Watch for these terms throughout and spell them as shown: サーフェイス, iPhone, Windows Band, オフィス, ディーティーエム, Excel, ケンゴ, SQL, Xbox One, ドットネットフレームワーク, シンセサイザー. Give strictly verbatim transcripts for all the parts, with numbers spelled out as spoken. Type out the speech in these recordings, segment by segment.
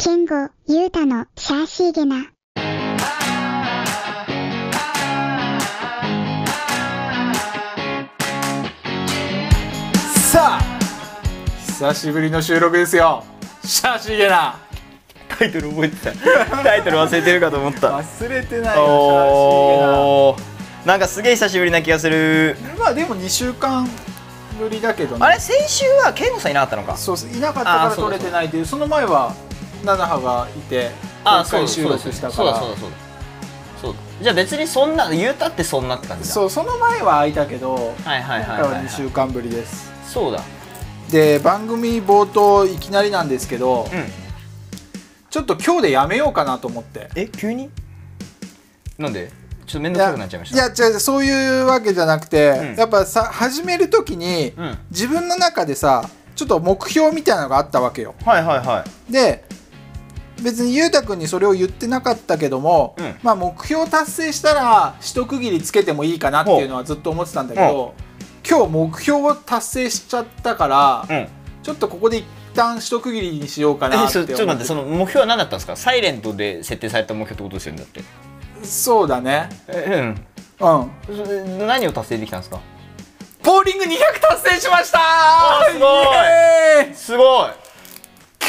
キンゴ、ユータのシャーシーゲナ。さあ、久しぶりの収録ですよ。シャーシーゲナ。タイトル覚えてた。タイトル忘れてるかと思った。忘れてないよ、シャーシーゲナ。なんかすげえ久しぶりな気がする。まあでもにしゅうかん。ぶりだけどね、あれ先週はケイゴさんいなかったのか。そういなかったから撮れてないで、 そ, その前はナナハがいていっかい収録したから。じゃあ別にそんな言うたってそんなって感じだ。そう、その前は空いたけど今回はにしゅうかんぶりです。そうだ。で番組冒頭いきなりなんですけど、うん、ちょっと今日でやめようかなと思って。え、急になんでちょっと面倒くさくなっちゃいました。いや、違う、そういうわけじゃなくて、うん、やっぱさ始める時に、うん、自分の中でさちょっと目標みたいなのがあったわけよ。はいはいはい。で別にゆうたくんにそれを言ってなかったけども、うん、まあ目標達成したら一区切りつけてもいいかなっていうのはずっと思ってたんだけど、今日目標を達成しちゃったから、うん、ちょっとここで一旦一区切りにしようかなって思って。え、ちょっと待って、その目標は何だったんですか？サイレントで設定された目標ってことですよね、だって。そうだね。うんうん。何を達成できたんですか？ポーリングにひゃく達成しました。すごい。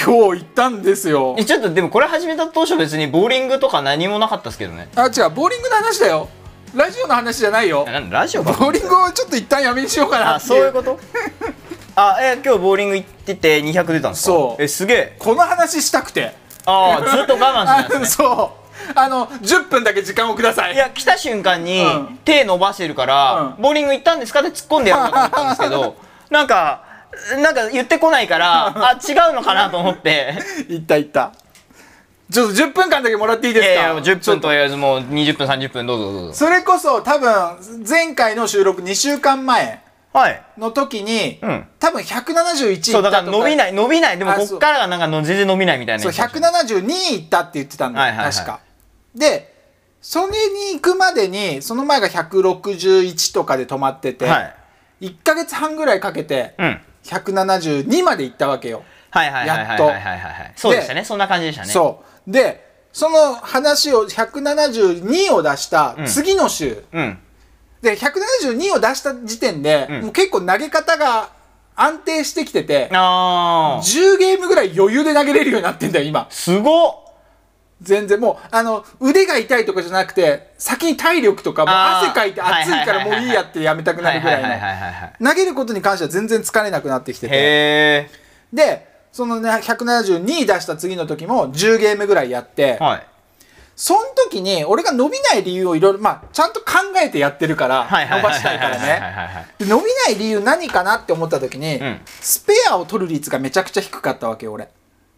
今日行ったんですよ。え、ちょっとでもこれ始めた当初別にボーリングとか何もなかったですけどね。あ、違う、ボーリングの話だよ。ラジオの話じゃないよ。なんラジオか。ボーリングをちょっと一旦やめにしようかなっていう。あ、そういうこと。あ、え、今日ボーリング行っててにひゃく出たんですか？そう。え、すげえ。この話したくて。ああ、ずっと我慢してたんですね。そう。あのじゅっぷんだけ時間をください。いや、来た瞬間に、うん、手伸ばしてるから、うん、ボーリング行ったんですかって突っ込んでやろうと思ったんですけどなんかなんか言ってこないからあ、違うのかなと思って行った行った。ちょっとじゅっぷんかんだけもらっていいですか？いやいや、じゅっぷんとりあえずもうにじゅっぷんさんじゅっぷんどうぞどうぞ。それこそ多分前回の収録にしゅうかんまえの時に、はい、うん、多分ひゃくななじゅういちいったとか。そうだから伸びない伸びない。でもこっからがなんか全然伸びないみたいな。そう、ひゃくななじゅうにいったって言ってたんだよ、確か。でそれに行くまでにその前がひゃくろくじゅういちとかで止まってて、はい、いっかげつはんぐらいかけてひゃくななじゅうにまで行ったわけよ、やっと。そうでしたね、そんな感じでしたね。そうで、その話をひゃくななじゅうにを出した次の週、うんうん、でひゃくななじゅうにを出した時点で、うん、もう結構投げ方が安定してきててじゅうゲームぐらい余裕で投げれるようになってんだよ今。すごっ。全然もうあの腕が痛いとかじゃなくて先に体力とかもう汗かいて暑いからもういいやってやめたくなるぐらいの投げることに関しては全然疲れなくなってきててでそのねひゃくななじゅうに出した次の時もじゅうゲームぐらいやって、はい、その時に俺が伸びない理由をいろいろまあちゃんと考えてやってるから伸ばしたいからね。伸びない理由何かなって思った時に、うん、スペアを取る率がめちゃくちゃ低かったわけよ俺。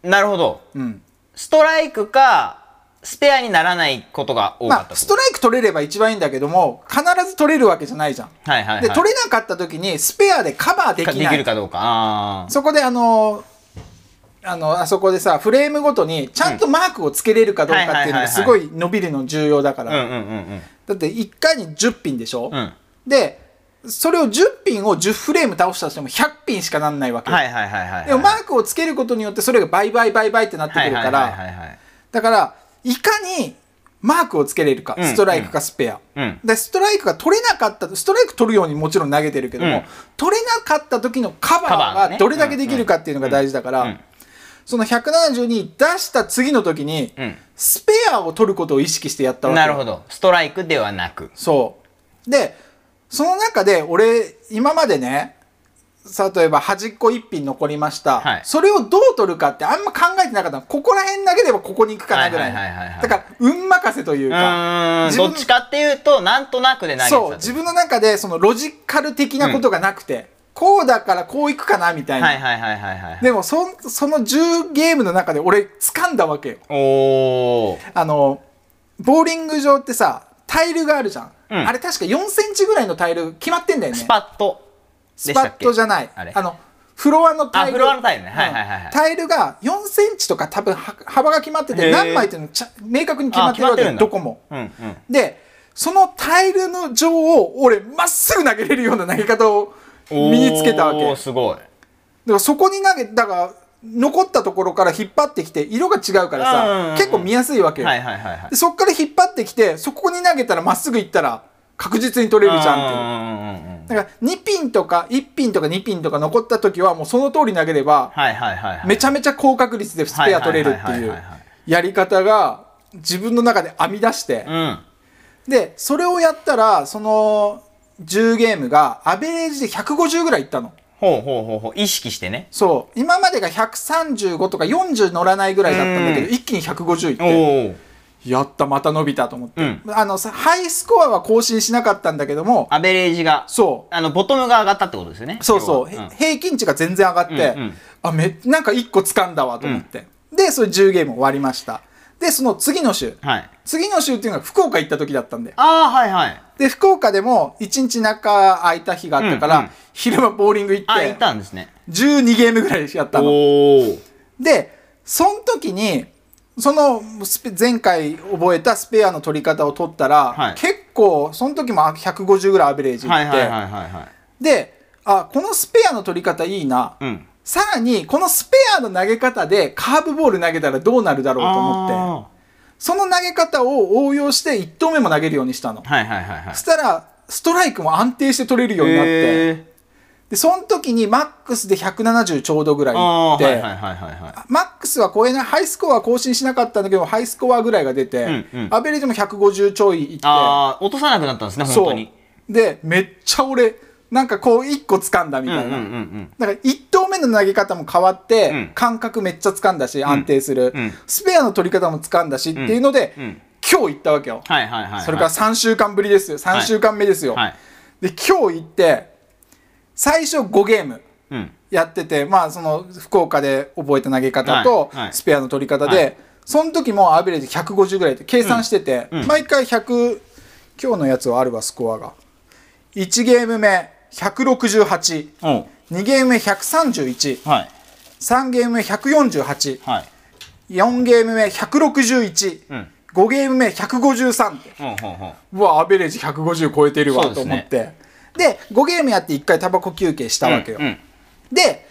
なるほど。うん、ストライクかスペアにならないことが多かった。まあストライク取れれば一番いいんだけども必ず取れるわけじゃないじゃん。で取れなかった時にスペアでカバーできない。できるかどうか。あ、そこであのあのあそこでさフレームごとにちゃんとマークをつけれるかどうかっていうのがすごい伸びるの重要だから。だっていっかいにじゅっぴんでしょ、うん、でそれをじゅっぴんをじゅうフレーム倒したとしてもひゃっぴんしかなんないわけ。でもマークをつけることによってそれが倍倍倍倍ってなってくるから、だからいかにマークをつけれるか、ストライクかスペア、うん、でストライクが取れなかった、ストライク取るようにもちろん投げてるけども、うん、取れなかった時のカバーがどれだけできるかっていうのが大事だから、そのひゃくななじゅうに出した次の時にスペアを取ることを意識してやったわけ。なるほど、ストライクではなく。そうでその中で俺今までね例えば端っこ一品残りました、はい、それをどう取るかってあんま考えてなかったの。ここら辺だけでもここに行くかなぐらいだから運任せというか、うどっちかっていうとなんとなくで投げてた。そう自分の中でそのロジカル的なことがなくて、うん、こうだからこう行くかなみたいな。でも そ, そのじゅうゲームの中で俺掴んだわけよ。おあのボーリング場ってさタイルがあるじゃん、うん、あれ確かよんセンチぐらいのタイル決まってんだよね。スパットスパットじゃない、あれあのフロアのタイル、タイルがよんセンチとか多分幅が決まってて何枚っていうの明確に決まってるわけよどこも、うんうん、でそのタイルの上を俺まっすぐ投げれるような投げ方を身につけたわけ。すごい。だからそこに投げだから残ったところから引っ張ってきて色が違うからさ結構見やすいわけよ。そっから引っ張ってきてそこに投げたらまっすぐいったら確実に取れるじゃんっていう。だからにピンとかいちピンとかにピンとか残った時はもうその通り投げればめちゃめちゃ高確率でスペア取れるっていうやり方が自分の中で編み出して、うん、でそれをやったらそのじゅうゲームがアベレージでひゃくごじゅうぐらいいったの。ほうほうほうほう、意識してね。そう今までがひゃくさんじゅうごとかよんじゅう乗らないぐらいだったんだけど、うん、一気にひゃくごじゅういって。やったまた伸びたと思って、うん、あのハイスコアは更新しなかったんだけどもアベレージがそうあのボトムが上がったってことですよね。そうそう、うん、平均値が全然上がって、うんうん、あめなんかいっこ掴んだわと思って、うん、でそれじゅうゲーム終わりました。でその次の週、はい、次の週っていうのが福岡行った時だったんで、ああはいはい、で福岡でもいちにち中空いた日があったから、うんうん、昼間ボーリング行ってあ行ったんですね。じゅうにゲームぐらいやったのでその時にその前回覚えたスペアの取り方を取ったら、はい、結構その時もひゃくごじゅうぐらいアベレージいってで、あこのスペアの取り方いいな、うん、さらにこのスペアの投げ方でカーブボール投げたらどうなるだろうと思ってその投げ方を応用していち投目も投げるようにしたの。そしたらストライクも安定して取れるようになって。でその時にマックスでひゃくななじゅうちょうどぐらいいってマックスは超えないハイスコアは更新しなかったんだけどハイスコアぐらいが出て、うん、うん、アベレージもひゃくごじゅうちょいいってあ落とさなくなったんですね本当に。でめっちゃ俺なんかこういっこ掴んだみたいな。だからいち投目の投げ方も変わって、うん、感覚めっちゃ掴んだし安定する、うんうん、スペアの取り方も掴んだしっていうので、うんうん、今日行ったわけよ。それからさんしゅうかんぶりですよさんしゅうかんめですよ。はいはい、で今日行って最初ごゲームやってて、うん、まあその福岡で覚えた投げ方とスペアの取り方で、はいはい、その時もアベレージひゃくごじゅうぐらいって計算してて、うんうん、毎回ひゃく今日のやつはあるわスコアがいちゲーム目ひゃくろくじゅうはち、にゲーム目ひゃくさんじゅういち、はい、さんゲーム目ひゃくよんじゅうはち、はい、よんゲーム目ひゃくろくじゅういち、うん、ごゲーム目ひゃくごじゅうさんって、うん、うわアベレージひゃくごじゅう超えてるわと思って。でごゲームやっていっかいタバコ休憩したわけよ、うんうん、で、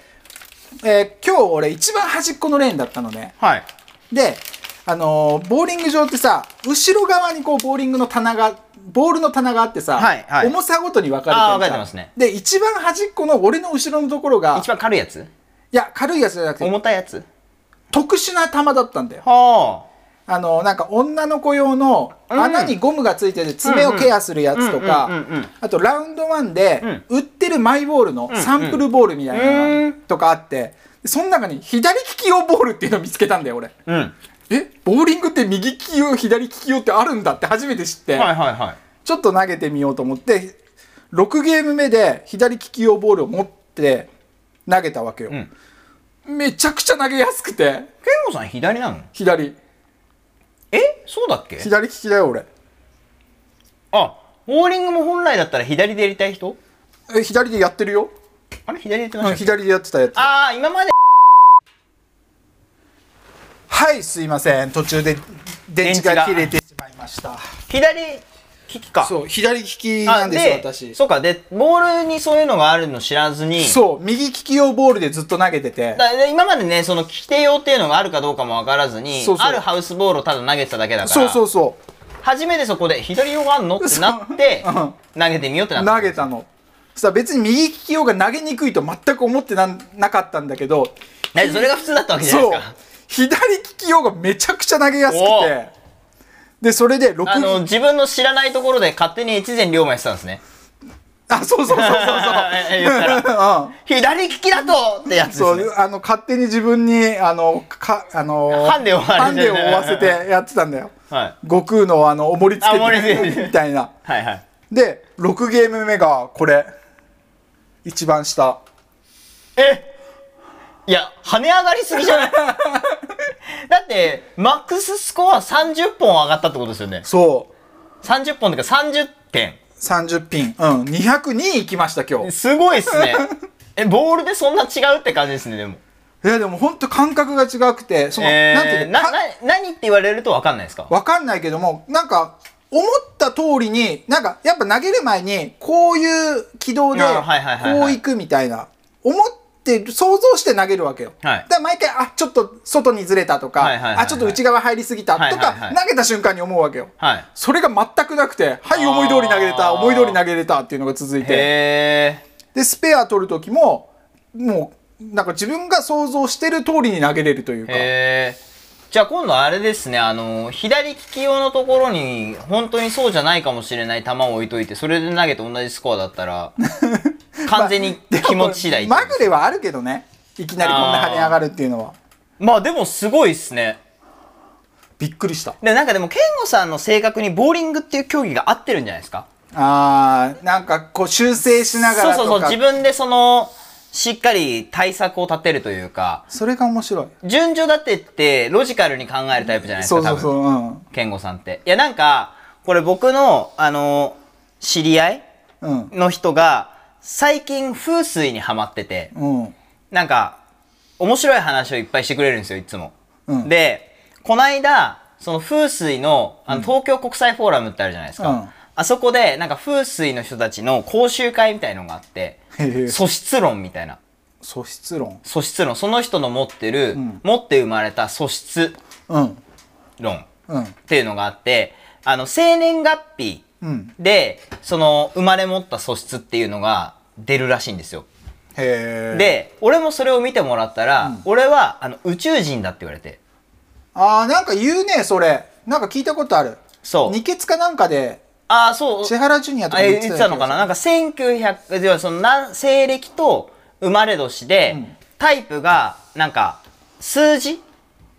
えー、今日俺一番端っこのレーンだったのね、はい、で、あのー、ボーリング場ってさ後ろ側にこうボーリングの棚がボールの棚があってさ、はいはい、重さごとに分かれてるから分かれてますね。で一番端っこの俺の後ろのところが一番軽いやついや軽いやつじゃなくて重たいやつ特殊な玉だったんだよ。はああのなんか女の子用の穴にゴムがついてて爪をケアするやつとかあとラウンドワンで売ってるマイボールのサンプルボールみたいなのとかあってその中に左利き用ボールっていうのを見つけたんだよ俺、うん、えボーリングって右利き用左利き用ってあるんだって初めて知ってちょっと投げてみようと思ってろくゲーム目で左利き用ボールを持って投げたわけよ、うん、めちゃくちゃ投げやすくて。健吾さん左なの？左。えそうだっけ？左利きだよ俺。あボーリングも本来だったら左でやりたい人？え左でやってるよ。あれ左でやってましたっけ？うん、左でやってたやつ。ああ今まで。はいすいません途中で電池が切れてしまいました。左利きか。そう左利きなんですよ私。そうかでボールにそういうのがあるの知らずに。そう右利き用ボールでずっと投げてて。だ今までねその規定用っていうのがあるかどうかも分からずにそうそうあるハウスボールをただ投げてただけだから。そうそうそう。初めてそこで左用があるのってなって、うん、投げてみようってなった。投げたの。さ別に右利き用が投げにくいと全く思って な, なかったんだけど。それが普通だったわけじゃないですか。左利き用がめちゃくちゃ投げやすくて。でそれでろくあの自分の知らないところで勝手に越前龍馬やってたんですね。あそうそうそうそうそう言ったら、うん、左利きだとってやつですね。そうあの勝手に自分にあのかあのハンデを負わせてやってたんだよ、はい、悟空のあのおもりつけてみたいなはい、はい、でろくゲーム目がこれ一番下えいや跳ね上がりすぎじゃないだってマックススコアさんじゅっぽん上がったってことですよね。そうさんじゅっぽんってかさんじゅってんさんじゅうピンうんにひゃくにいきました今日。すごいっすねえボールでそんな違うって感じですね。でもいやでもほんと感覚が違くてその、えー、なんていうの何って言われると分かんないですか？分かんないけどもなんか思った通りになんかやっぱ投げる前にこういう軌道でこういくみたいな思ってって想像して投げるわけよ。はい、だから毎回、あ、ちょっと外にずれたとか、あ、ちょっと内側入りすぎたとか、投げた瞬間に思うわけよ。はい、それが全くなくて、はい、思い通り投げれた、思い通り投げれたっていうのが続いて。で、スペア取る時も、もう、なんか自分が想像してる通りに投げれるというか。じゃあ今度あれですね、あの、左利き用のところに、本当にそうじゃないかもしれない球を置いといて、それで投げて同じスコアだったら、完全に気持ち次第。まぐれはあるけどね、いきなりこんな跳ね上がるっていうのは。まあでもすごいっすね。びっくりした。で、なんかでも、健吾さんの性格にボーリングっていう競技が合ってるんじゃないですか？あー、なんかこう修正しながらとか。そうそうそう、自分でその、しっかり対策を立てるというか。それが面白い。順序立てってロジカルに考えるタイプじゃないですか、多分。健吾さんって。いや、なんか、これ僕の、あの、知り合いの人が、最近風水にハマってて、うん、なんか、面白い話をいっぱいしてくれるんですよ、いつも。うん、で、こないだ、その風水の、あの東京国際フォーラムってあるじゃないですか。うん、あそこで、なんか風水の人たちの講習会みたいのがあって、素質論みたいな。素質論素質論。その人の持ってる、うん、持って生まれた素質論っていうのがあって、あの、生年月日で、うん、その生まれ持った素質っていうのが出るらしいんですよ。へー。で、俺もそれを見てもらったら、うん、俺はあの宇宙人だって言われて。あー、なんか言うね、それ。なんか聞いたことある。そう。二血かなんかで、ああ、そう。千原ジュニアとか言ってたのかな。なんかせんきゅうひゃく、ではその西暦と生まれ年で、うん、タイプが、なんか、数字 ?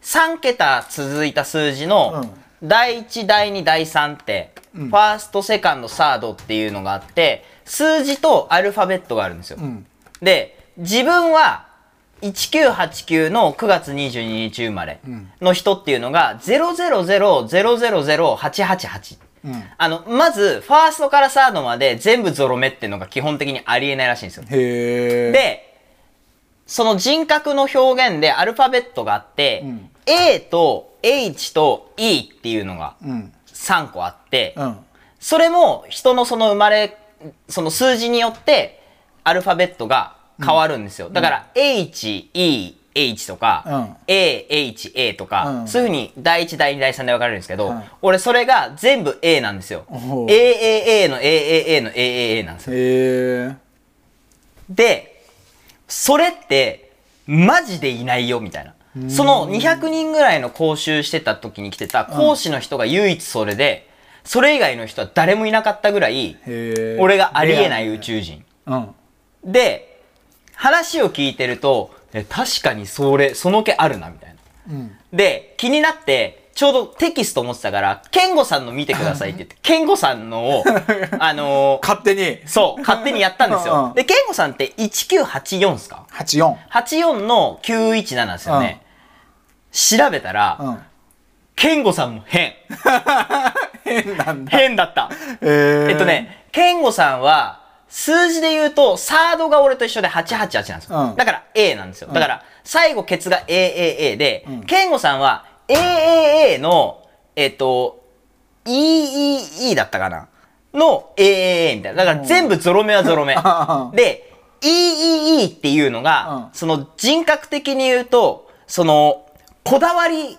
さん 桁続いた数字の、うん、だいいち、だいに、だいさんって、うん、ファースト、セカンド、サードっていうのがあって、数字とアルファベットがあるんですよ。うん、で、自分は、いちきゅうはちきゅうのくがつにじゅうににち生まれの人っていうのが、ゼロゼロゼロゼロゼロゼロはちはちはち。うん、あの、まず、ファーストからサードまで全部ゾロ目っていうのが基本的にありえないらしいんですよ。へー。で、その人格の表現でアルファベットがあって、うん、A と H と E っていうのがさんこあって、うん、それも人のその生まれ、その数字によってアルファベットが変わるんですよ。うん、だから、H、E、H とか、うん、A、H、A とか、うん、そういうふうにだいいち、だいに、だいさんで分かれるんですけど、うん、俺それが全部 A なんですよ。A、A、A の A、A、A の A、A、A なんですよ。へー。で、それって、マジでいないよ、みたいな。そのにひゃくにんぐらいの講習してた時に来てた講師の人が唯一それで、うん、それ以外の人は誰もいなかったぐらい、俺がありえない宇宙人。うん、で、話を聞いてると、確かにそれ、その気あるな、みたいな。うん、で、気になって、ちょうどテキスト持ってたから、健吾さんの見てくださいって言って、健吾さんのを、あのー、勝手に。そう、勝手にやったんですよ。うん、で、健吾さんっていちきゅうはちよんっすか ?はちよん。はちよんのきゅういちなななんですよね。うん、調べたら、うん、健吾さんも変。変なんだ。変だった。えー、えっとね、健吾さんは、数字で言うと、サードが俺と一緒ではちはちはちなんですよ。うん、だから A なんですよ。うん、だから、最後ケツが エーエーエー で、うん、ケンゴさんは エーエーエー の、えっと、イーイーイー だったかなの エーエーエー みたいな。だから全部ゾロ目はゾロ目。で、イーイーイー っていうのが、うん、その人格的に言うと、その、こだわり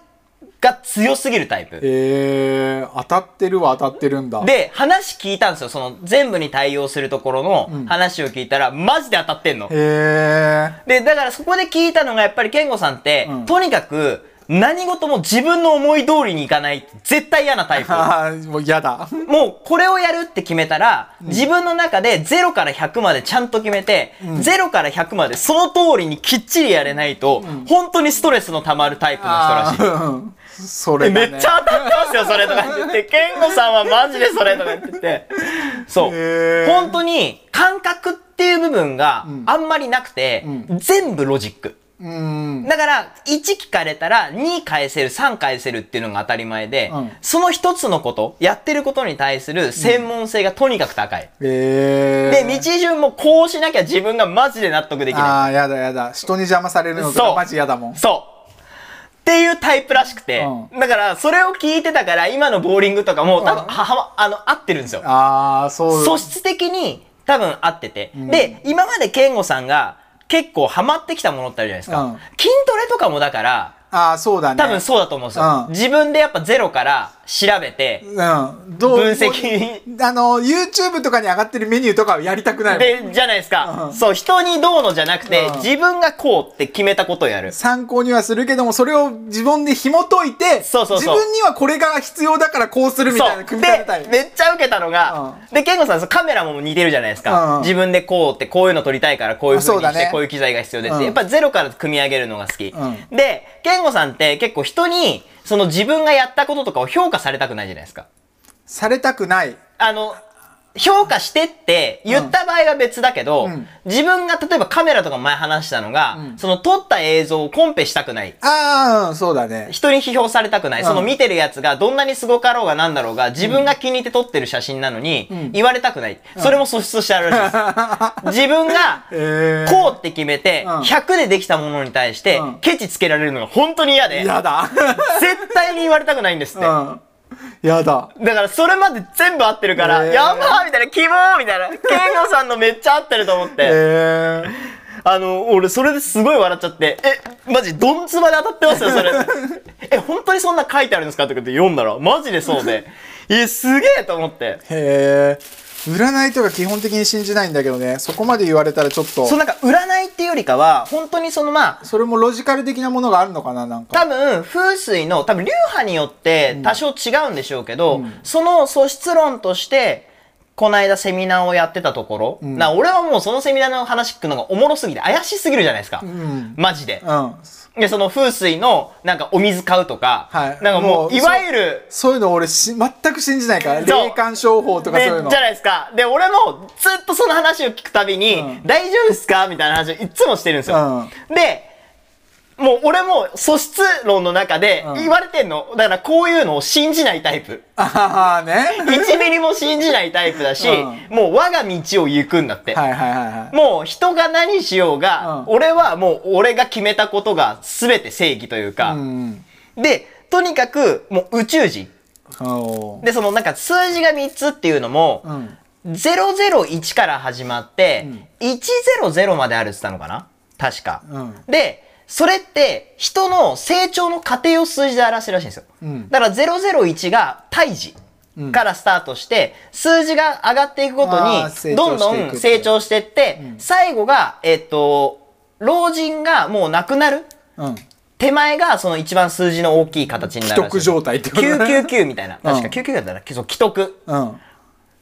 が強すぎるタイプ。えー、当たってるは当たってるんだ。で、話聞いたんですよ。その全部に対応するところの話を聞いたら、うん、マジで当たってんの。へー。で、だからそこで聞いたのがやっぱり健吾さんって、うん、とにかく何事も自分の思い通りにいかない、絶対嫌なタイプ。あー、もう嫌だ。もうこれをやるって決めたら、うん、自分の中でゼロからひゃくまでちゃんと決めて、うん、ゼロからひゃくまでその通りにきっちりやれないと、うん、本当にストレスのたまるタイプの人らしい。それね、めっちゃ当たってますよ、それとか言ってて、健吾さんはマジでそれとか言ってて、そう。本当に感覚っていう部分があんまりなくて、うん、全部ロジック。うん、だから、いち聞かれたらに返せる、さん返せるっていうのが当たり前で、うん、その一つのこと、やってることに対する専門性がとにかく高い。うん、で、道順もこうしなきゃ自分がマジで納得できない。ああ、やだやだ。人に邪魔されるのがマジやだもん。そう。っていうタイプらしくて、うん、だからそれを聞いてたから今のボーリングとかも多分、うん、ははあの合ってるんですよ。ああ、そう。素質的に多分合ってて、うん、で今まで健吾さんが結構ハマってきたものってあるじゃないですか。うん、筋トレとかもだから、ああ、そうだね。多分そうだと思うんですよ。うん、自分でやっぱゼロから調べて、うん、どう分析。あの、YouTube とかに上がってるメニューとかをやりたくないもん。で、じゃないですか。うん、そう、人にどうのじゃなくて、うん、自分がこうって決めたことをやる。参考にはするけども、それを自分で紐解いて、そうそうそう。自分にはこれが必要だからこうするみたいな組み立てたい。で、めっちゃ受けたのが、うん、で、健吾さん、カメラも似てるじゃないですか。うん、自分でこうって、こういうの撮りたいから、こういう風にして、ね、こういう機材が必要です、うん、やっぱゼロから組み上げるのが好き。うん、で、健吾さんって結構人にその自分がやったこととかを評価されたくないじゃないですか。されたくない。あの、評価してって言った場合は別だけど、うん、自分が例えばカメラとか前話したのが、うん、その撮った映像をコンペしたくない。ああ、うん、そうだね。人に批評されたくない。うん、その見てるやつがどんなにすごかろうがなんだろうが、自分が気に入って撮ってる写真なのに、うん、言われたくない。うん、それも素質としてあるらしいです。自分がこうって決めて、ひゃくでできたものに対して、ケチつけられるのが本当に嫌で。嫌だ。絶対に言われたくないんですって。うん、やだ。だからそれまで全部合ってるから、えー、やばーみたいな、キモーみたいな。健吾さんのめっちゃ合ってると思って。えー、あの、俺それですごい笑っちゃって、え、マジどんつまで当たってますよ、それ。え、本当にそんな書いてあるんですかって読んだら、マジでそうで。いや、すげえと思って。へー。占いとか基本的に信じないんだけどね。そこまで言われたらちょっと。そう、なんか占いっていうよりかは、本当にそのまあ。それもロジカル的なものがあるのかな、なんか。多分、風水の、多分流派によって多少違うんでしょうけど、うん、その素質論として、この間セミナーをやってたところ、うん、な俺はもうそのセミナーの話聞くのがおもろすぎて怪しすぎるじゃないですか。うん、マジで。うん、で、その風水のなんかお水買うとか、はい、なんかもう、もういわゆるそ。そういうの俺し全く信じないから、霊感商法とかそういうの。じゃないですか。で、俺もずっとその話を聞くたびに、うん、大丈夫ですかみたいな話をいつもしてるんですよ。うん、で、もう俺も素質論の中で言われてんの。うん、だからこういうのを信じないタイプ。ああね。いちミリも信じないタイプだし、うん、もう我が道を行くんだって。はいはいはいはい。もう人が何しようが、うん、俺はもう俺が決めたことが全て正義というか。うん、で、とにかくもう宇宙人。で、そのなんか数字がみっつっていうのも、うん、ゼロゼロイチから始まって、うん、いちゼロゼロまであるって言ったのかな確か。うん、で、それって人の成長の過程を数字で表してるらしいんですよ。うん、だからゼロゼロイチが胎児からスタートして、うん、数字が上がっていくごとにどんどん成長していって、うん、最後が、えっと、老人がもう亡くなる、うん、手前がその一番数字の大きい形になるらしい。既得状態ってことだね。きゅうきゅうきゅうみたいな。確かきゅうきゅうきゅうだったら、そう、既得。うん、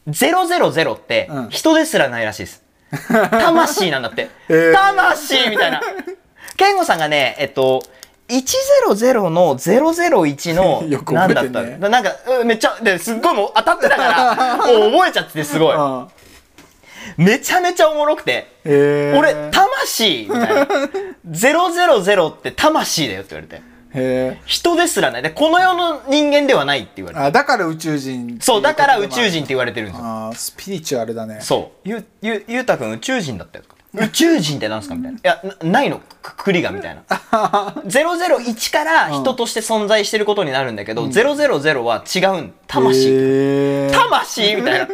ゼロゼロゼロって人ですらないらしいです。うん、魂なんだって。えー、魂みたいな。健吾さんがね、えっと、いちゼロゼロのゼロゼロイチの、なんだったの、ね、なんか、めっちゃ、ですっごいもう当たってたから、もう覚えちゃっててすごい。めちゃめちゃおもろくて、えー、俺、魂みたいな。ゼロゼロゼロって魂だよって言われて。へえ。人ですらない。で、この世の人間ではないって言われてる。あ、だから宇宙人。そう、だから宇宙人って言われてるんですよ。ああ、スピリチュアルだね。そう。ゆ、ゆ、ゆうたくん宇宙人だったよとか。宇宙人って何すかみたいな。いや、な、ないのくくりがみたいな。ゼロゼロイチから人として存在してることになるんだけど、うん、ゼロゼロゼロは違うん。魂。魂みたいな。だ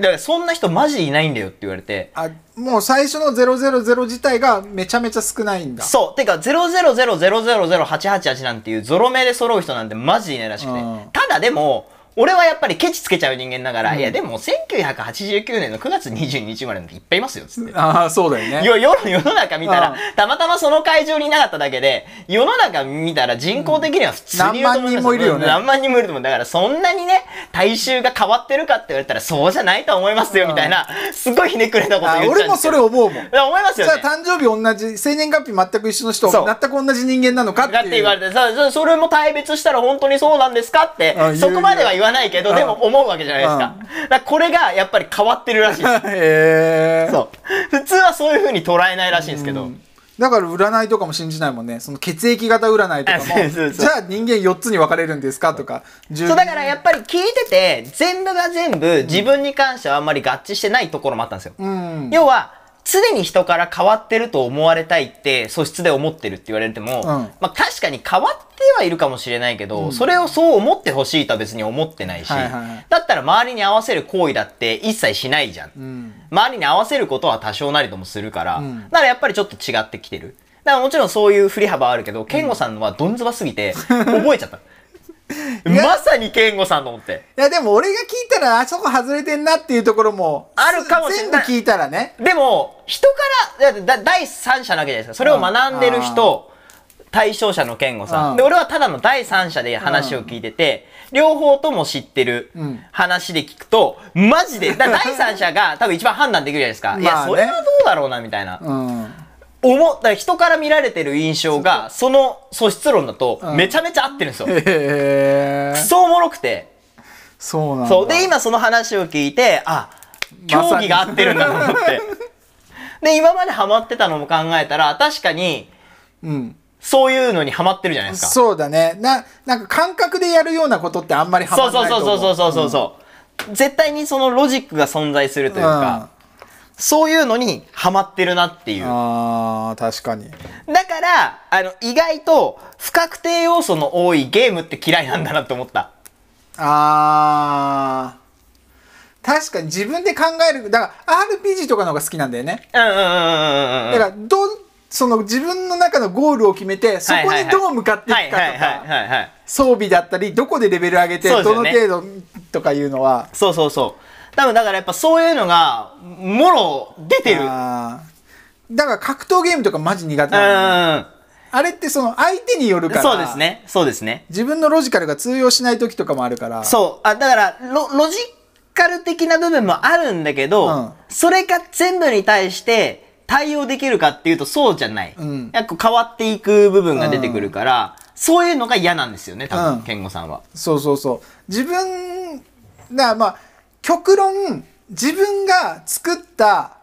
からそんな人マジでいないんだよって言われて。あ、もう最初のゼロゼロゼロ自体がめちゃめちゃ少ないんだ。そう。てか、ゼロゼロゼロゼロゼロゼロはちはちはちなんていうゾロ目で揃う人なんてマジでいないらしくて。うん、ただでも、俺はやっぱりケチつけちゃう人間だから、うん、いやでもせんきゅうひゃくはちじゅうきゅうねんのくがつにじゅうににち生まれなんていっぱいいますよ、つって。ああ、そうだよね。よ、世の中見たら、たまたまその会場にいなかっただけで、世の中見たら人口的には普通にいると思うんですよ。何万人もいるよね。何万人もいると思う。だからそんなにね、大衆が変わってるかって言われたら、そうじゃないと思いますよ、みたいな、すごいひねくれたこと言っちゃうんですよ。俺もそれ思うもん。思いますよね。じゃあ誕生日同じ、生年月日全く一緒の人、全く同じ人間なのかって。だって言われて、さ、それも大別したら本当にそうなんですかって、そこまでは言わないけど、でも思うわけじゃないですか。だからこれがやっぱり変わってるらしいです。へー。そう。普通はそういう風に捉えないらしいんですけど。だから占いとかも信じないもんね。その血液型占いとかも。じゃあ人間よっつに分かれるんですかとか。そう、だからやっぱり聞いてて、全部が全部自分に関してはあんまり合致してないところもあったんですよ。うん、要は、常に人から変わってると思われたいって素質で思ってるって言われても、うん、まあ確かに変わってはいるかもしれないけど、うん、それをそう思ってほしいとは別に思ってないし、だったら周りに合わせる行為だって一切しないじゃん、うん、周りに合わせることは多少なりともするから、うん、だからやっぱりちょっと違ってきてる。だからもちろんそういう振り幅はあるけど、健吾さんのはどんずばすぎて覚えちゃった。まさに健吾さんと思って。いやでも俺が聞いたらあそこ外れてんなっていうところもあるかもしれない。全部聞いたらね。でも人からだだ第三者なわけじゃないですか。それを学んでる人、うん、対象者の健吾さん、うん、で俺はただの第三者で話を聞いてて、うん、両方とも知ってる話で聞くと、うん、マジでだ第三者が多分一番判断できるじゃないですか。ね、いやそれはどうだろうなみたいな。うん思った人から見られてる印象がその素質論だとめちゃめちゃ合ってるんですよ。へー。クソおもろくて。そうなんだ。そうで今その話を聞いて、あ、競技が合ってるんだと思ってで今までハマってたのも考えたら確かに、うん、そういうのにハマってるじゃないですか。そうだね。な、なんか感覚でやるようなことってあんまりハマってないと思う。そうそうそうそうそうそう、うん、絶対にそのロジックが存在するというか、うんそういうのにハマってるなっていう。ああ、確かに。だから、あの、意外と不確定要素の多いゲームって嫌いなんだなって思った。ああ。確かに自分で考える。だから、アールピージー とかの方が好きなんだよね。うんうんうんうんうん。だから、ど、その自分の中のゴールを決めて、そこにどう向かっていくかとか、装備だったり、どこでレベル上げて、どの程度とかいうのは。そうそうそう。多分だからやっぱそういうのがもろ出てる。だから格闘ゲームとかマジ苦手なの、ね、あれってその相手によるから。そうですね。そうですね。自分のロジカルが通用しない時とかもあるから。そう。あ、だからロ、ロジカル的な部分もあるんだけど、うん、それが全部に対して対応できるかっていうとそうじゃない。うん、やっぱ変わっていく部分が出てくるから、うん、そういうのが嫌なんですよね、多分、うん、健吾さんは。そうそうそう。自分、だまあ、極論自分が作った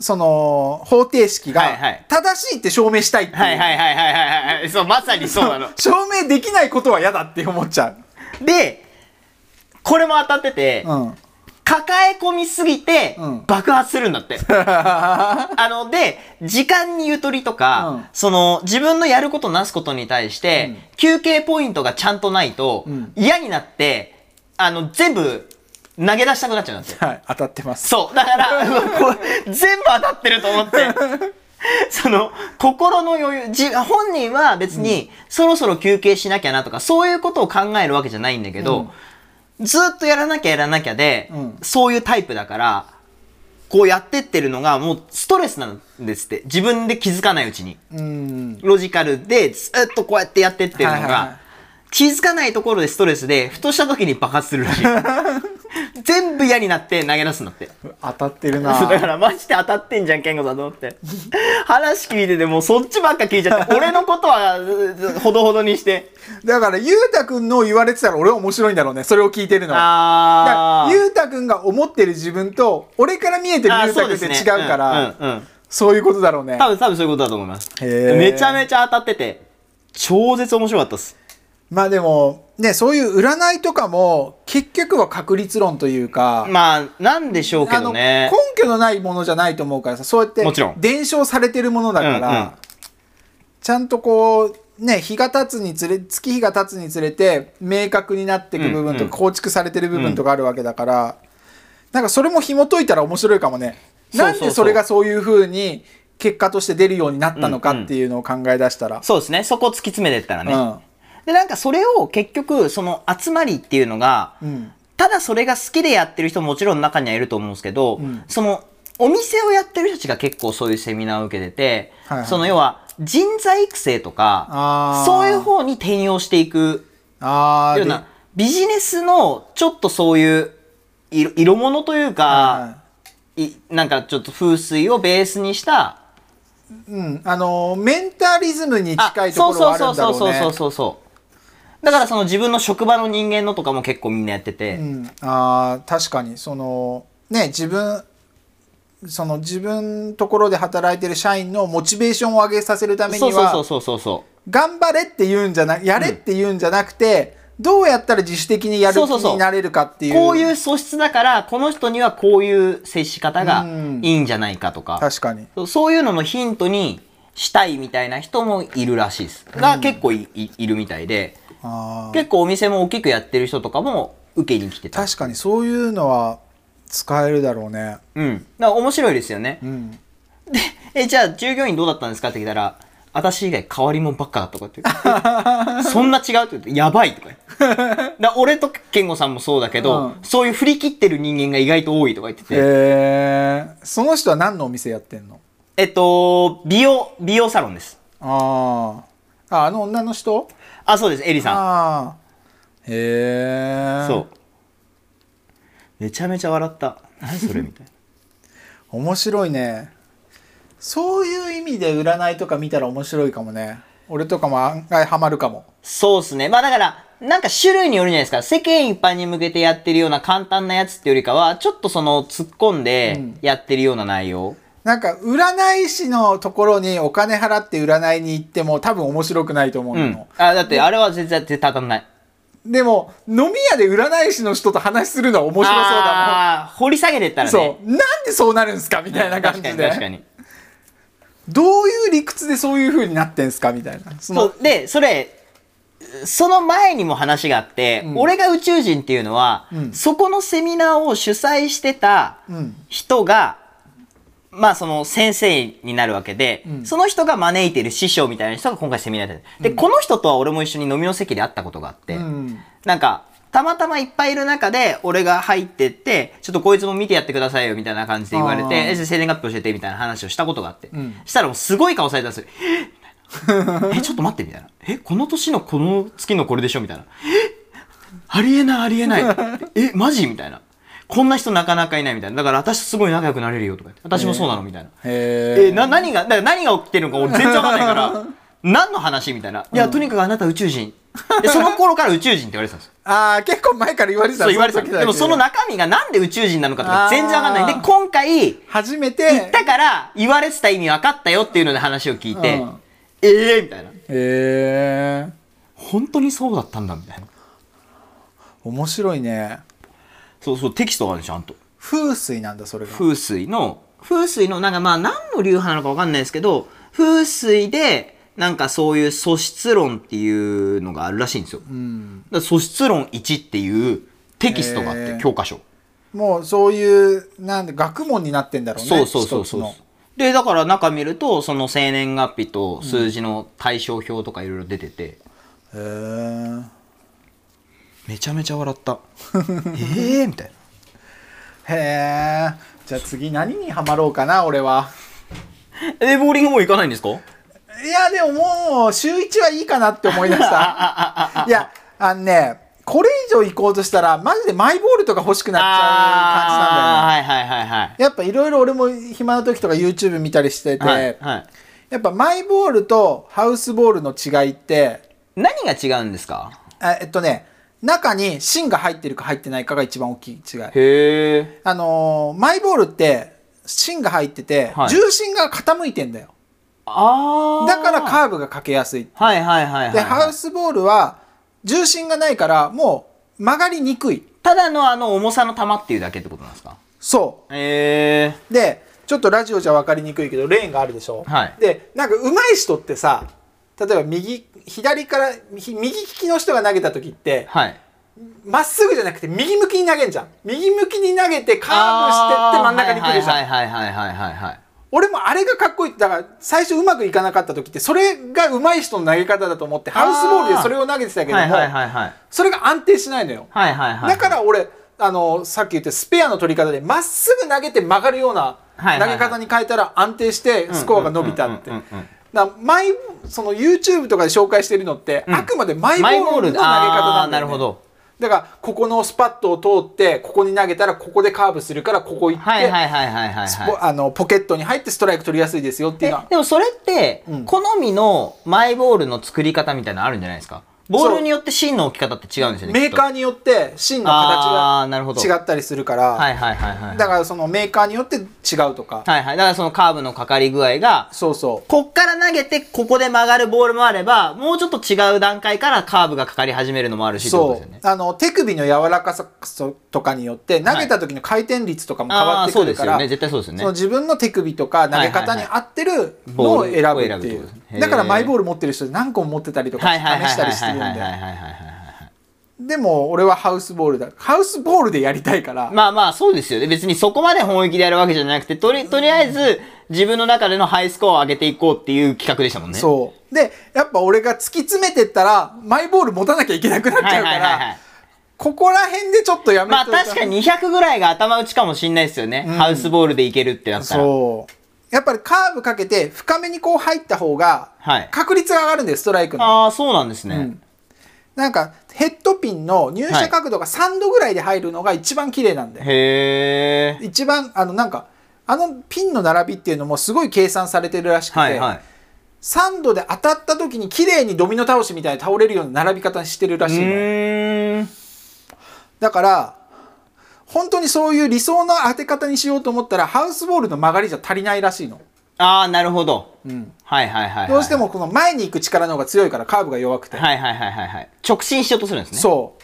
その方程式が正しいって証明したいっていう。はいはいはいはいはいはい。そうまさにそうなの。証明できないことは嫌だって思っちゃう。でこれも当たってて、うん、抱え込みすぎて爆発するんだって。うん、あので時間にゆとりとか、うん、その自分のやることなすことに対して、うん、休憩ポイントがちゃんとないと、うん、嫌になってあの全部投げ出したくなっちゃうんですよ。はい、当たってます。そう。だから、全部当たってると思って。その、心の余裕、じ、本人は別に、うん、そろそろ休憩しなきゃなとか、そういうことを考えるわけじゃないんだけど、うん、ずっとやらなきゃやらなきゃで、うん、そういうタイプだから、こうやってってるのがもうストレスなんですって。自分で気づかないうちに。うん、ロジカルでずっとこうやってやってってるのが、はいはいはい、気づかないところでストレスで、ふとした時に爆発するらしい。全部嫌になって投げ出すんだって。当たってるな。だからマジで当たってんじゃん、健吾さんと思って。話聞いててもうそっちばっか聞いちゃって、俺のことはほどほどにして。だから、ゆうたくんの言われてたら俺は面白いんだろうね、それを聞いてるのは。あー。ゆうたくんが思ってる自分と、俺から見えてるゆうたくんって違うから、そういうことだろうね。多分、多分そういうことだと思います。へー。めちゃめちゃ当たってて、超絶面白かったっす。まあでもね、そういう占いとかも結局は確率論というか、まあなんでしょうけどね、根拠のないものじゃないと思うからさ、そうやって伝承されてるものだから、うんうん、ちゃんとこうね、日が経つにつれ月日が経つにつれて明確になっていく部分とか、うんうん、構築されてる部分とかあるわけだから、うん、なんかそれも紐解いたら面白いかもね。なんでそれがそういうふうに結果として出るようになったのかっていうのを考え出したら、うんうん、そうですね、そこを突き詰めてったらね、うん、でなんかそれを結局その集まりっていうのが、うん、ただそれが好きでやってる人ももちろん中にはいると思うんですけど、うん、そのお店をやってる人たちが結構そういうセミナーを受けてて、はいはい、その要は人材育成とかそういう方に転用していくあようなビジネスのちょっとそういう色、色物というか、はいはい、いなんかちょっと風水をベースにした、うん、あのメンタリズムに近いところがあるんだろうね。そうそうそうそうそうそう。だからその自分の職場の人間のとかも結構みんなやってて、うん、あ確かにそのね自分その自分ところで働いてる社員のモチベーションを上げさせるためには頑張れって言うんじゃなやれって言うんじゃなくて、どうやったら自主的にやる気になれるかっていう。そうそうそう、こういう素質だから、この人にはこういう接し方がいいんじゃないかとか。確かに。そういうののヒントにしたいみたいな人もいるらしいです。が結構 い, い, いるみたいで、結構お店も大きくやってる人とかも受けに来てた。確かにそういうのは使えるだろうね。うん。だから面白いですよね。うん、で、え、じゃあ従業員どうだったんですかって聞いたら、私以外変わりもばっかとかってそんな違うって言ってやばいとかだ俺と健吾さんもそうだけど、うん、そういう振り切ってる人間が意外と多いとか言ってて、えー、その人は何のお店やってんの？えっと美容美容サロンです。ああ、あの女の人？あ、そうです、エリさん。あー、へえ、そうめちゃめちゃ笑った。何それみたいな面白いね。そういう意味で占いとか見たら面白いかもね。俺とかも案外ハマるかも。そうっすね。まあだから、なんか種類によるじゃないですか。世間一般に向けてやってるような簡単なやつってよりかは、ちょっとその突っ込んでやってるような内容。うん、なんか占い師のところにお金払って占いに行っても多分面白くないと思うの。うん、あ、だってあれは絶対、絶対当たんない。でも飲み屋で占い師の人と話するのは面白そうだもん。あ、掘り下げてったらね。そう。なんでそうなるんですかみたいな感じで。確かに確かに。どういう理屈でそういう風になってんすかみたいな。そのそうで、それその前にも話があって、うん、俺が宇宙人っていうのは、うん、そこのセミナーを主催してた人が、うん、まあその先生になるわけで、うん、その人が招いてる師匠みたいな人が今回セミナーで、うん、でこの人とは俺も一緒に飲みの席で会ったことがあって、うん、なんかたまたまいっぱいいる中で俺が入ってって、ちょっとこいつも見てやってくださいよみたいな感じで言われて、生年月日教えてみたいな話をしたことがあって、うん、したらもうすごい顔されたんですよ。え、ちょっと待ってみたいな。え、この年のこの月のこれでしょみたいな。え、ありえないありえない。え、マジみたいな。こんな人なかなかいないみたいな。だから私すごい仲良くなれるよとか言って、私もそうなのみたいな。へー。え、な、何が、だから何が起きてるのか俺全然わかんないから、何の話みたいな。いや、とにかくあなた宇宙人。でその頃から宇宙人って言われてたんですよ。ああ、結構前から言われてたんですよ。そう言われてた。でもその中身がなんで宇宙人なのかとか全然わかんない。で、今回、初めて。行ったから言われてた意味わかったよっていうので話を聞いて、うん、ええー、みたいな。ええー。本当にそうだったんだみたいな。面白いね。そうそう、テキストがあるでしょ、ちゃんと。風水なんだ、それが。風水の、風水の、なんかまあ何の流派なのかわかんないですけど、風水で、なんかそういう素質論っていうのがあるらしいんですよ。うん、だ素質論いちっていうテキストがあって、えー、教科書。もうそういうなんで学問になってんだろうね。そうそうそうそう。でだから中見るとその生年月日と数字の対照表とかいろいろ出てて。へ、うん、えー。めちゃめちゃ笑った。へえみたいな。へえ。じゃあ次何にハマろうかな俺は。えボーリングもう行かないんですか？いやでももう週一はいいかなって思いました。いやあのねこれ以上行こうとしたらマジでマイボールとか欲しくなっちゃう感じなんだよね。はいはいはいはい。やっぱいろいろ俺も暇な時とか YouTube 見たりしてて、はいはい、やっぱマイボールとハウスボールの違いって何が違うんですか？えっとね中に芯が入ってるか入ってないかが一番大きい違い。へえ。あのー、マイボールって芯が入ってて、はい、重心が傾いてんだよ。あだからカーブがかけやすい。はいはいはいはい。でハウスボールは重心がないからもう曲がりにくい。ただのあの重さの球っていうだけってことなんですか？そう。へえ。でちょっとラジオじゃ分かりにくいけどレーンがあるでしょ。はい。でなんか上手い人ってさ、例えば右左から右利きの人が投げた時って、はい。まっすぐじゃなくて右向きに投げんじゃん。右向きに投げてカーブしてって真ん中に来るじゃん。はいはいはいはいはいはい。俺もあれがかっこいい。だから最初うまくいかなかった時ってそれがうまい人の投げ方だと思ってハウスボールでそれを投げてたけどもそれが安定しないのよ。だから俺あのさっき言ったスペアの取り方でまっすぐ投げて曲がるような投げ方に変えたら安定してスコアが伸びたって。だからマイその YouTube とかで紹介してるのって、うん、あくまでマイボールの投げ方なんだよね。だからここのスパットを通ってここに投げたらここでカーブするからここ行ってポケットに入ってストライク取りやすいですよっていうのは。でもそれって好みのマイボールの作り方みたいなのあるんじゃないですか？ボールによって芯の置き方って違うんですよね。メーカーによって芯の形が違ったりするから、だからそのメーカーによって違うとか、はいはい、だからそのカーブのかかり具合が、そうそう、こっから投げてここで曲がるボールもあれば、もうちょっと違う段階からカーブがかかり始めるのもあるし、そうですよね。あの手首の柔らかさとかによって投げた時の回転率とかも変わってくるから、自分の手首とか投げ方に合ってるのを選ぶっていう。だからマイボール持ってる人何個も持ってたりとか試したりしてるんで。でも俺はハウスボールだ、ハウスボールでやりたいから。まあまあそうですよね。別にそこまで本気でやるわけじゃなくて、とり、とりあえず自分の中でのハイスコアを上げていこうっていう企画でしたもんね。そうで、やっぱ俺が突き詰めてったらマイボール持たなきゃいけなくなっちゃうから、ここら辺でちょっとやめといた。まあ確かににひゃくぐらいが頭打ちかもしんないですよね、うん、ハウスボールでいけるってなったら。そうやっぱりカーブかけて深めにこう入った方が確率が上がるんです、はい、ストライクの。ああそうなんですね、うん、なんかヘッドピンの入射角度がさんどぐらいで入るのが一番綺麗なんで、はい、へえ。一番あのなんかあのピンの並びっていうのもすごい計算されてるらしくて、はいはい、さんどで当たった時に綺麗にドミノ倒しみたいに倒れるような並び方にしてるらしいの。うーん、だから本当にそういう理想の当て方にしようと思ったらハウスボールの曲がりじゃ足りないらしいの。ああなるほど、うん、はいはいはい、はい、どうしてもこの前に行く力の方が強いからカーブが弱くて、はいはいはいはいはい、直進しようとするんですね。そう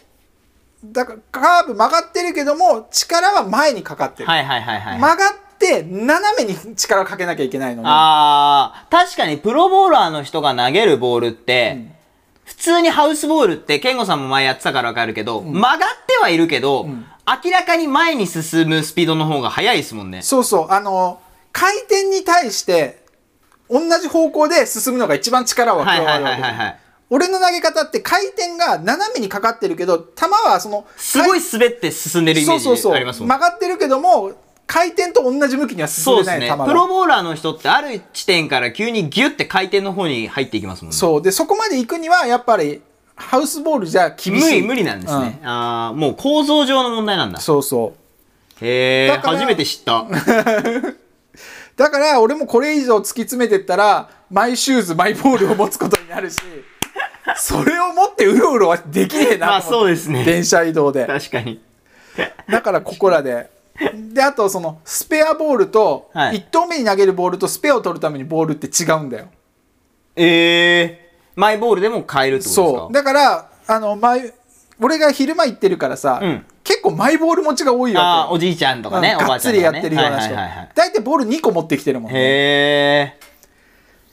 だからカーブ曲がってるけども力は前にかかってる、はいはいはいはい、曲がって斜めに力をかけなきゃいけないので。ああ確かにプロボウラーの人が投げるボールって、うん、普通にハウスボールって健吾さんも前やってたから分かるけど、うん、曲がってはいるけど、うん、明らかに前に進むスピードの方が速いですもんね。そうそう、あの回転に対して同じ方向で進むのが一番力は加わるわけです。俺の投げ方って回転が斜めにかかってるけど球はそのすごい滑って進んでるイメージありますもん。曲がってるけども回転と同じ向きには進んでない。そうですね、プロボウラーの人ってある地点から急にギュッて回転の方に入っていきますもんね。そうで、そこまで行くにはやっぱりハウスボールじゃ厳しい。無理無理なんですね、うん、ああもう構造上の問題なんだ。そうそう、へえ、初めて知っただから俺もこれ以上突き詰めてったらマイシューズマイボールを持つことになるしそれを持ってうろうろはできねえなまあそうですね、電車移動で確かにだからここらでで、あとそのスペアボールといち投目に投げるボールとスペアを取るためにボールって違うんだよ。ええー、マイボールでも買えるってことですか？そうだからあの前俺が昼間行ってるからさ、うん、結構マイボール持ちが多いわけ。おじいちゃんとかね、がっつりやってるような人、大体ボールにこ持ってきてるもんね。へ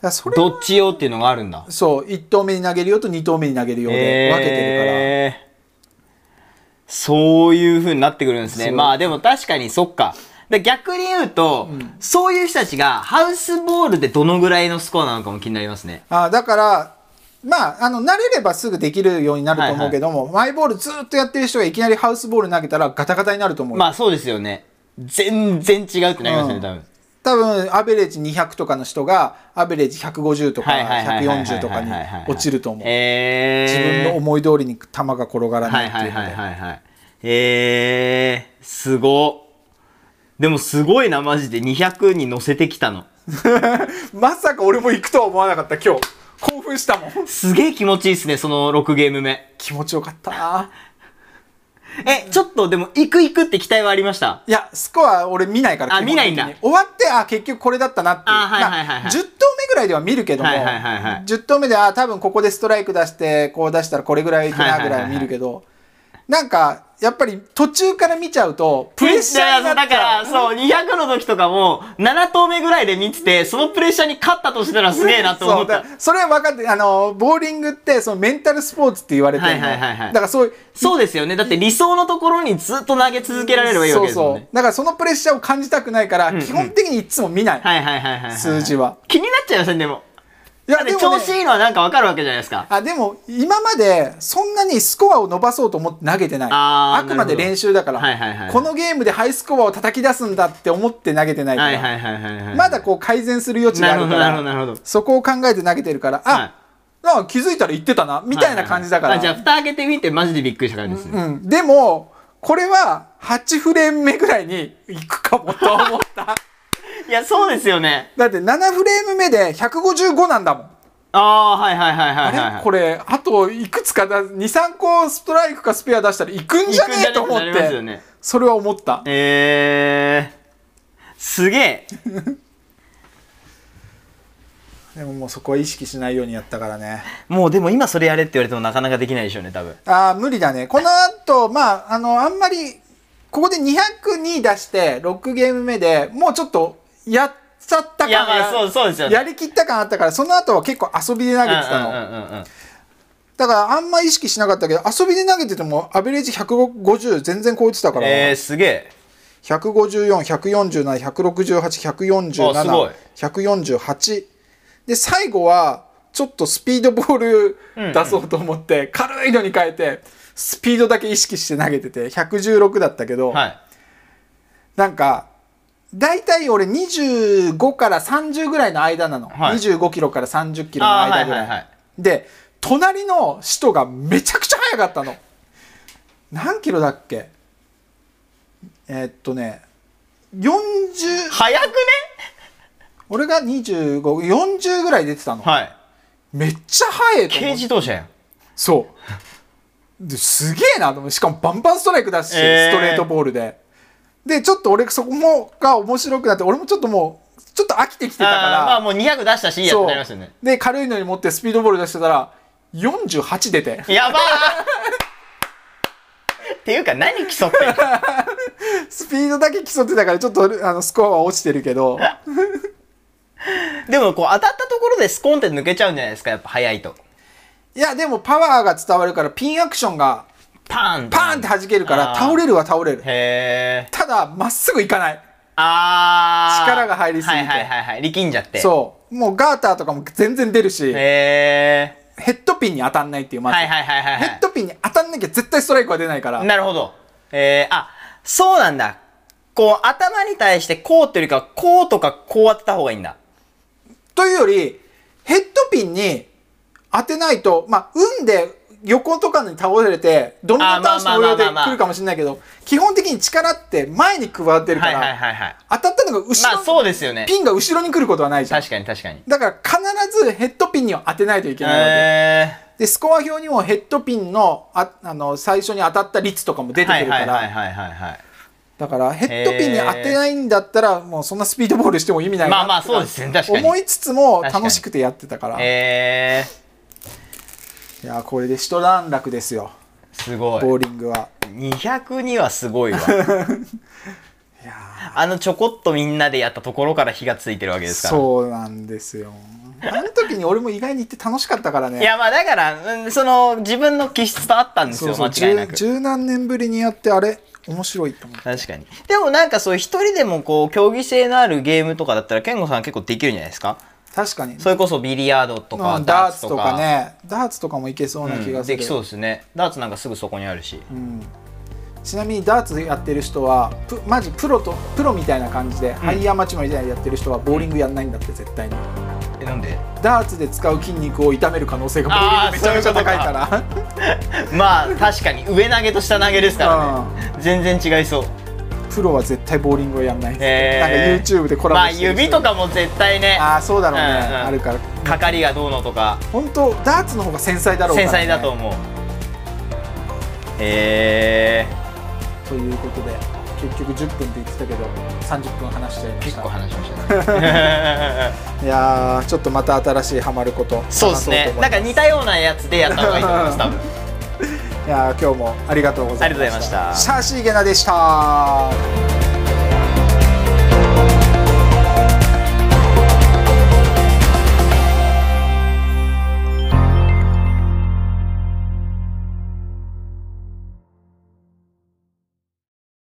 え、それどっち用っていうのがあるんだ。そういち投目に投げるよとに投目に投げるよで分けてるから、えー、そういうふうになってくるんですね。まあでも確かにそっか。で逆に言うと、うん、そういう人たちがハウスボールでどのぐらいのスコアなのかも気になりますね。あ、だからまあ、あの慣れればすぐできるようになると思うけども、はい、はい、マイボールずっとやってる人がいきなりハウスボール投げたらガタガタになると思う。まあそうですよね、全然違うってなりますね、うん、多分多分アベレージにひゃくとかの人がアベレージひゃくごじゅうとかひゃくよんじゅうとかに落ちると思う。自分の思い通りに球が転がらないっていうので。えー、すごっ。でもすごいなマジで、にひゃくに乗せてきたのまさか俺も行くとは思わなかった。今日興奮したもん。すげえ気持ちいいですね、そのろくゲーム目。気持ちよかったえ、ちょっとでも、行く行くって期待はありました？いや、スコア俺見ないから。あ、見ないんだ。終わって、あ、結局これだったなっていう。じゅっ投目ぐらいでは見るけども、じゅっ投目で、あ、多分ここでストライク出して、こう出したらこれぐらいいくなぐらい見るけど、なんか、やっぱり途中から見ちゃうとプレッシャーになっちゃう。だからそうにひゃくの時とかもなな投目ぐらいで見てて、そのプレッシャーに勝ったとしたらすげえなと思った。 そ, それは分かって、あのボーリングってそのメンタルスポーツって言われてるの。だからそうそうですよね。だって理想のところにずっと投げ続けられればいいわけですもんね。そうそう、だからそのプレッシャーを感じたくないから、うん、うん、基本的にいつも見ない数字は気になっちゃいません、ね、でも。いやでもね、調子いいのはなんかわかるわけじゃないですか。あ、でも今までそんなにスコアを伸ばそうと思って投げてない。あくまで練習だから、このゲームでハイスコアを叩き出すんだって思って投げてないから、まだこう改善する余地があるから、そこを考えて投げてるから、あ、はい、あ気づいたら言ってたなみたいな感じだから。じゃあ蓋開けてみてマジでびっくりした感じですね。うんうん、でもこれははちフレーム目ぐらいに行くかもと思った。いやそうですよね。だってななフレーム目でひゃくごじゅうごなんだもん。ああ、はいはいはいはいはい、はい、これあといくつかにさんこストライクかスペア出したらいくんじゃねえと思って、ね、それは思った。えー、すげえでももうそこは意識しないようにやったからね。もうでも今それやれって言われてもなかなかできないでしょうね多分。ああ無理だね。この後、まああのあんまりここでにひゃくに出してろくゲーム目でもうちょっとやっちゃった感、やりきった感あったから、その後は結構遊びで投げてたのだからあんま意識しなかったけど、遊びで投げててもアベレージひゃくごじゅう全然超えてたから。えー、すげえ。ひゃくごじゅうよん、ひゃくよんじゅうなな、ひゃくろくじゅうはち、ひゃくよんじゅうなな、ひゃくよんじゅうはちで最後はちょっとスピードボール出そうと思って軽いのに変えてスピードだけ意識して投げててひゃくじゅうろくだったけど、はい、なんかだいたい俺にじゅうごからさんじゅうぐらいの間なの、はい、にじゅうごキロからさんじゅっキロの間ぐらいで、隣の人がめちゃくちゃ速かったの。何キロだっけ、えー、っとねよんじゅう、速くね、俺がにじゅうご、よんじゅうぐらい出てたの、はい、めっちゃ速いと思う。軽自動車やん。そうですげえなと思う。しかもバンバンストライクだし、えー、ストレートボールででちょっと俺そこもが面白くなって、俺もちょっともうちょっと飽きてきてたから、あ、まあ、もうにひゃく出したしいいやつになりましたね。で軽いのに持ってスピードボール出してたらよんじゅうはち出て、やばーっていうか何競ってんのスピードだけ競ってたからちょっとあのスコアは落ちてるけどでもこう当たったところでスコンって抜けちゃうんじゃないですか、やっぱ速いと。いやでもパワーが伝わるからピンアクションがパーンパーンって弾けるから倒れるは倒れる。へえ。ただまっすぐいかない。ああ力が入りすぎて、はいはいはいはい、力んじゃって。そうもうガーターとかも全然出るし、へえ。ヘッドピンに当たんないっていう、まずヘッドピンに当たんなきゃ絶対ストライクは出ないから。なるほど。えー、あそうなんだ。こう頭に対してこうというよりかこうとかこう当てた方がいいんだ。というよりヘッドピンに当てないと、まあ運で横とかに倒れてドミノ倒しの応用で来るかもしれないけど、基本的に力って前に加わってるから、当たったのが後ろ、ピンが後ろに来ることはないじゃん。確かに確かに。だから必ずヘッドピンには当てないといけないわけで、スコア表にもヘッドピンのああの最初に当たった率とかも出てくるから、だからヘッドピンに当てないんだったらもうそんなスピードボールしても意味ないなって思いつつも楽しくてやってたから。えーいやこれで一段落ですよ。すごい。ボーリングはにひゃくにはすごいわいやあのちょこっとみんなでやったところから火がついてるわけですから。そうなんですよ。あの時に俺も意外に行って楽しかったからねいやまあだから、うん、その自分の気質とあったんですよ。そうそう間違いなく十何年ぶりにやってあれ面白いと思って。確かに。でもなんかそういう一人でもこう競技性のあるゲームとかだったら健吾さん結構できるんじゃないですか。確かに。それこそビリヤードとかダーツとかね、ダーツとかもいけそうな気がする。できそうですね。ダーツなんかすぐそこにあるし。ちなみにダーツやってる人はマジプロとプロみたいな感じでハイアマチュアみたいにやってる人はボーリングやんないんだって、絶対に。え、なんで？ダーツで使う筋肉を痛める可能性がボーリングめちゃめちゃ高いから。まあ確かに上投げと下投げですからね。全然違いそう。プロは絶対ボーリングをやんないです。なんか YouTube でコラボしてる。まあ指とかも絶対ね。ああそうだろうね。あるから。かかりがどうのとか。本当ダーツの方が繊細だろうからね。繊細だと思う。へえ。ということで結局じゅっぷんって言ってたけどさんじゅっぷん話しちゃいました。結構話しましたね。いやちょっとまた新しいハマること。そうですね。なんか似たようなやつでやった方がいいと思います多分。いや今日もありがとうございました。シャーシーゲナでした。